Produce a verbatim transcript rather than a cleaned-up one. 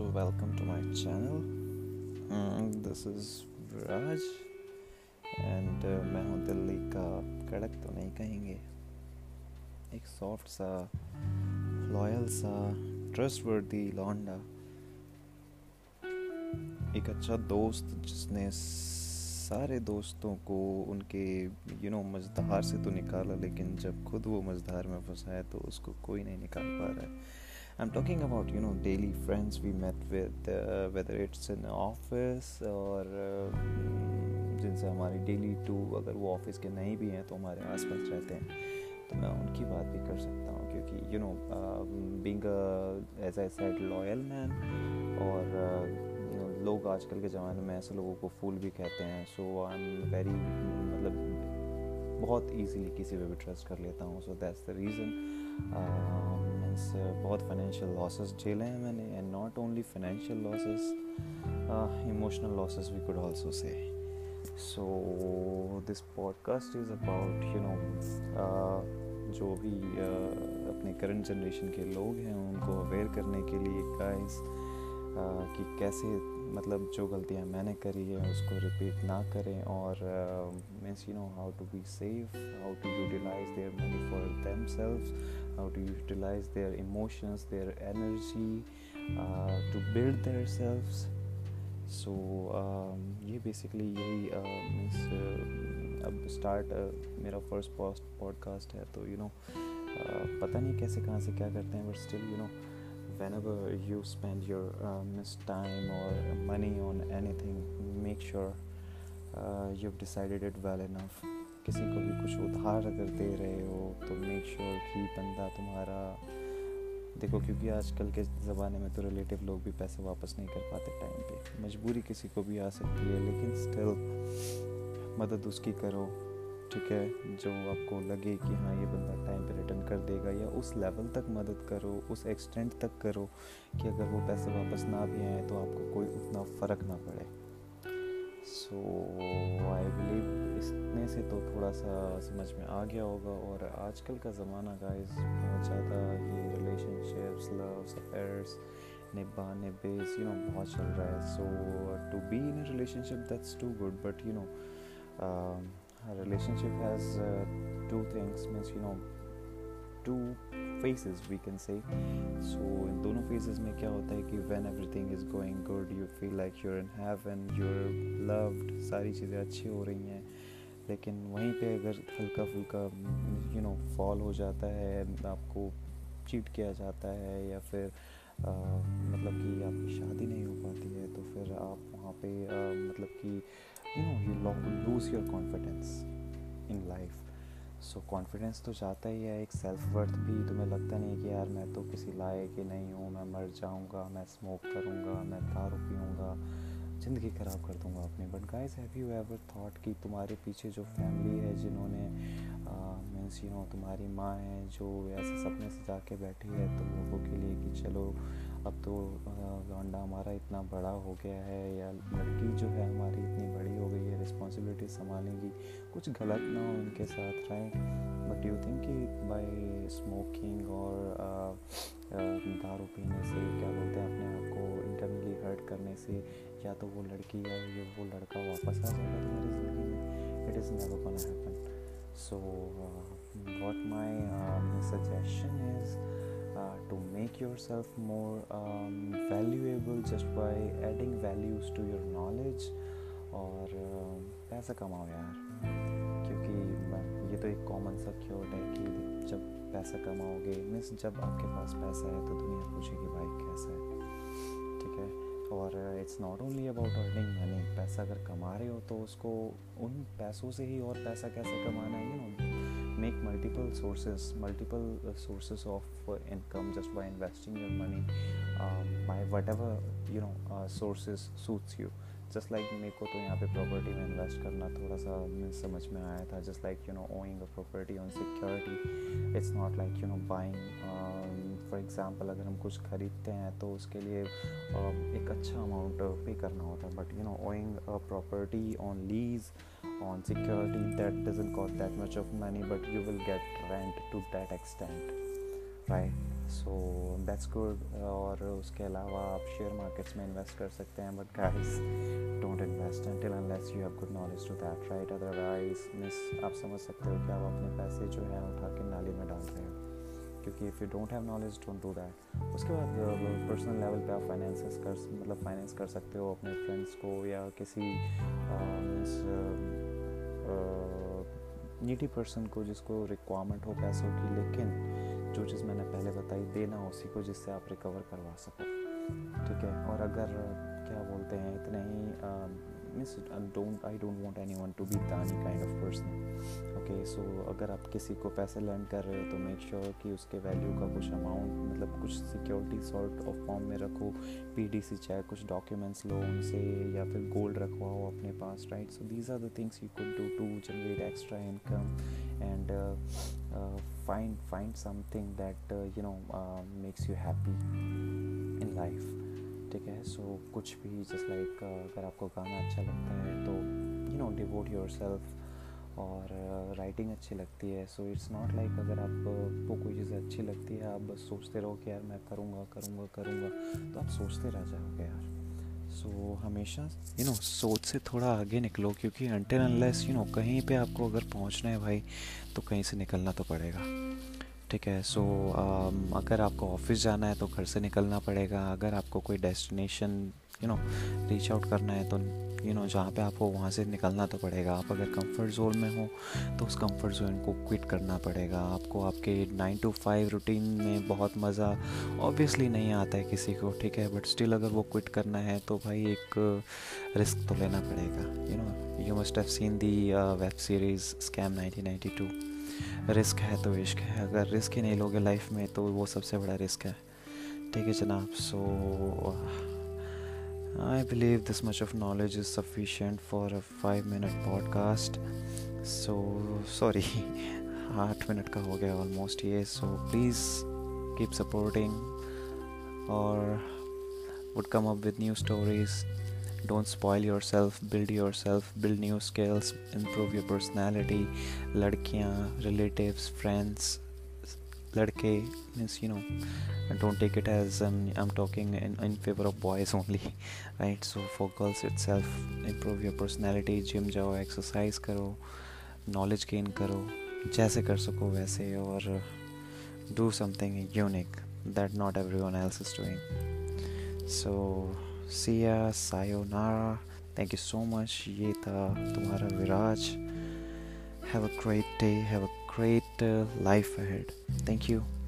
So welcome to my channel. mm, This is Viraj and uh, मैं हूँ दिल्ली का, कड़क तो नहीं कहेंगे, एक सॉफ्ट सा, लॉयल सा, ट्रस्टवर्दी लौंडा, एक अच्छा दोस्त जिसने सारे दोस्तों को उनके यू नो मझधार से तो निकाला, लेकिन जब खुद वो मझधार में फंसा है तो उसको कोई नहीं निकाल पा रहा है। I am talking about you know daily friends we met with, whether it's in office, और uh, जिनसे हमारी डेली टू, अगर वो ऑफिस के नहीं भी हैं तो हमारे आसपास रहते हैं, तो मैं उनकी बात भी कर सकता हूँ, क्योंकि you know being as I said loyal man, और uh, लोग आजकल के ज़माने में ऐसे लोगों को फूल भी कहते हैं। सो आई एम वेरी मतलब बहुत ईजीली किसी पे भी ट्रस्ट कर लेता हूँ। So that's the reason means बहुत फाइनेंशियल लॉसेस झेले हैं मैंने, and not only financial losses, emotional losses we could also say. So this podcast is about you know जो भी uh, अपने करंट जनरेशन के लोग हैं उनको अवेयर करने के लिए गाइस uh, कि कैसे मतलब जो गलतियाँ मैंने करी है उसको रिपीट ना करें, और means you know how to be safe, how to utilize their money for themselves, how to utilize their emotions, their energy to build their selves. So ये बेसिकली यही मीन्स uh, uh, अब start uh, मेरा first post podcast है, तो you you know know, uh, पता नहीं कैसे कहाँ से क्या करते हैं, but still you know whenever you spend your uh, missed time or money on anything, make sure uh, you've decided it well enough। किसी को भी कुछ उधार अगर दे रहे हो तो make sure कि बंदा तुम्हारा देखो, क्योंकि आजकल के ज़माने में तो रिलेटिव लोग भी पैसे वापस नहीं कर पाते टाइम पे। मजबूरी किसी को भी आ सकती है, लेकिन स्टिल मदद उसकी करो, ठीक है, जो आपको लगे कि हाँ ये बंदा टाइम पे रिटर्न कर देगा, या उस लेवल तक मदद करो, उस एक्सटेंट तक करो कि अगर वो पैसे वापस ना भी आए तो आपको कोई उतना फ़र्क ना पड़े। सो आई बिलीव इसने से तो थोड़ा सा समझ में आ गया होगा। और आजकल का ज़माना गाइस बहुत ज़्यादा ये रिलेशनशिप्स, लव्स, अफेयर्स, निब्बा निब्बेस यू नो बहुत चल रहा है। So to be in a relationship that's too good, but you know relationship has uh, two things, means you know two phases we can say। So in दोनों phases में क्या होता है कि when everything is going good you feel like you're in heaven, you're loved, सारी चीज़ें अच्छी हो रही हैं, लेकिन वहीं पे अगर हल्का फुल्का you know fall हो जाता है, आपको cheat किया जाता है, या फिर Uh, मतलब कि आपकी शादी नहीं हो पाती है, तो फिर आप वहाँ पे uh, मतलब कि you know you lose your confidence in life. So confidence तो जाता ही है, एक सेल्फ वर्थ भी, तुम्हें लगता नहीं कि यार मैं तो किसी लायक ही नहीं हूँ, मैं मर जाऊँगा, मैं स्मोक करूँगा, मैं दारू पीऊँगा, ज़िंदगी ख़राब कर दूँगा अपनी। But guys have you ever thought कि तुम्हारे पीछे जो फैमिली है, जिन्होंने मीन्स यू नो तुम्हारी माँ है जो ऐसे सपने सजा के बैठी है तुम लोगों के लिए कि चलो अब तो लौंडा हमारा इतना बड़ा हो गया है, या लड़की जो है हमारी इतनी बड़ी हो गई है, रिस्पॉन्सिबिलिटी संभालेगी, कुछ गलत ना हो इनके साथ, राइट। बट यू थिंक कि बाई स्मोकिंग और दारू पीने से, क्या बोलते हैं, अपने आप को इंटरनली हर्ट करने से या तो वो लड़की या वो लड़का वापस आ जाएगा तुम्हारी ज़िंदगी में, it is never gonna happen. So uh, what my um, suggestion is uh, to make yourself more um, valuable just by adding values to your knowledge, और uh, पैसा कमाओ यार, क्योंकि ये तो एक कॉमन सा क्योट है कि जब पैसा कमाओगे मीन्स जब आपके पास पैसा है तो दुनिया पूछेगी भाई कैसा है, ठीक है। और it's not only about earning money, पैसा अगर कमा रहे हो तो उसको उन पैसों से ही और पैसा कैसे कमाना है, you know make multiple sources multiple sources of income just by investing your money by whatever you know sources suits you. Just like मेरे को तो यहाँ पे प्रॉपर्टी में इन्वेस्ट करना थोड़ा सा समझ में आया था, just like you know owing a property on security, it's not like you know buying. For example अगर हम कुछ ख़रीदते हैं तो उसके लिए uh, एक अच्छा अमाउंट पे करना होता है, but you know owing a property on lease on security that doesn't cost that much of money, but you will get rent to that extent, right. So that's good. और उसके अलावा आप शेयर मार्केट्स में invest कर सकते हैं, but guys don't invest until unless you have good knowledge to that, right. Otherwise मिस आप समझ सकते हो कि आप अपने पैसे जो है उठा के नाली में डाल रहे हैं, क्योंकि if you don't have knowledge don't do that. उसके बाद पर्सनल लेवल पे आप फाइनेंसेस कर मतलब फाइनेंस कर सकते हो अपने फ्रेंड्स को या किसी नीडी पर्सन को जिसको रिक्वायरमेंट हो पैसों की, लेकिन जो चीज़ मैंने पहले बताई देना उसी को जिससे आप रिकवर करवा सको, ठीक है। और अगर क्या बोलते हैं इतने ही miss don't I don't want anyone to be दानी kind of person, okay. So अगर आप किसी को पैसे लैंड कर रहे हो तो मेक श्योर sure कि उसके वैल्यू का कुछ अमाउंट मतलब कुछ सिक्योरिटी सॉर्ट ऑफ फॉर्म में रखो, पीडीसी चेक, कुछ डॉक्यूमेंट्स लो उनसे, या फिर गोल्ड रखवाओ अपने पास, right. So these are the things you could do to generate extra income and find find something that uh, you know uh, makes you happy in life, ठीक है। सो so, कुछ भी just like uh, अगर आपको गाना अच्छा लगता है तो you know devote yourself, और राइटिंग uh, अच्छी लगती है, सो इट्स नॉट लाइक अगर आपको कोई चीज़ अच्छी लगती है आप बस सोचते रहो कि यार मैं करूँगा करूँगा करूँगा तो आप सोचते रह जाओगे यार। सो so, हमेशा यू नो सोच से थोड़ा आगे निकलो, क्योंकि अनटिल अनलेस यू नो कहीं पे आपको अगर पहुंचना है भाई तो कहीं से निकलना तो पड़ेगा, ठीक है। सो so, uh, अगर आपको ऑफिस जाना है तो घर से निकलना पड़ेगा, अगर आपको कोई destination you know reach out करना है तो यू नो जहाँ पे आपको वहाँ से निकलना तो पड़ेगा। आप अगर कंफर्ट जोन में हो तो उस कंफर्ट जोन को क्विट करना पड़ेगा आपको। आपके नाइन टू फाइव रूटीन में बहुत मज़ा ऑब्वियसली नहीं आता है किसी को, ठीक है, बट स्टिल अगर वो क्विट करना है तो भाई एक रिस्क तो लेना पड़ेगा। You know you must have seen the web series scam nineteen ninety two. Risk है तो इश्क है, अगर रिस्क ही नहीं लोगे लाइफ में तो वो सबसे बड़ा रिस्क है, ठीक है जनाब। सो I believe this much of knowledge is sufficient for a five minute podcast. So sorry, eight minute का हो गया almost ये। So please keep supporting or would come up with new stories. Don't spoil yourself, build yourself, build new skills, improve your personality. लड़कियाँ, relatives, friends, लड़के means you know don't take it as um, I'm talking in, in favor of boys only, right? So for girls itself, improve your personality, gym जाओ, exercise करो, knowledge gain करो, जैसे कर सको वैसे, और uh, do something unique that not everyone else is doing. So see ya, sayonara, thank you so much. ये था तुम्हारा विराज। Have a great day, have a great uh, life ahead. Thank you.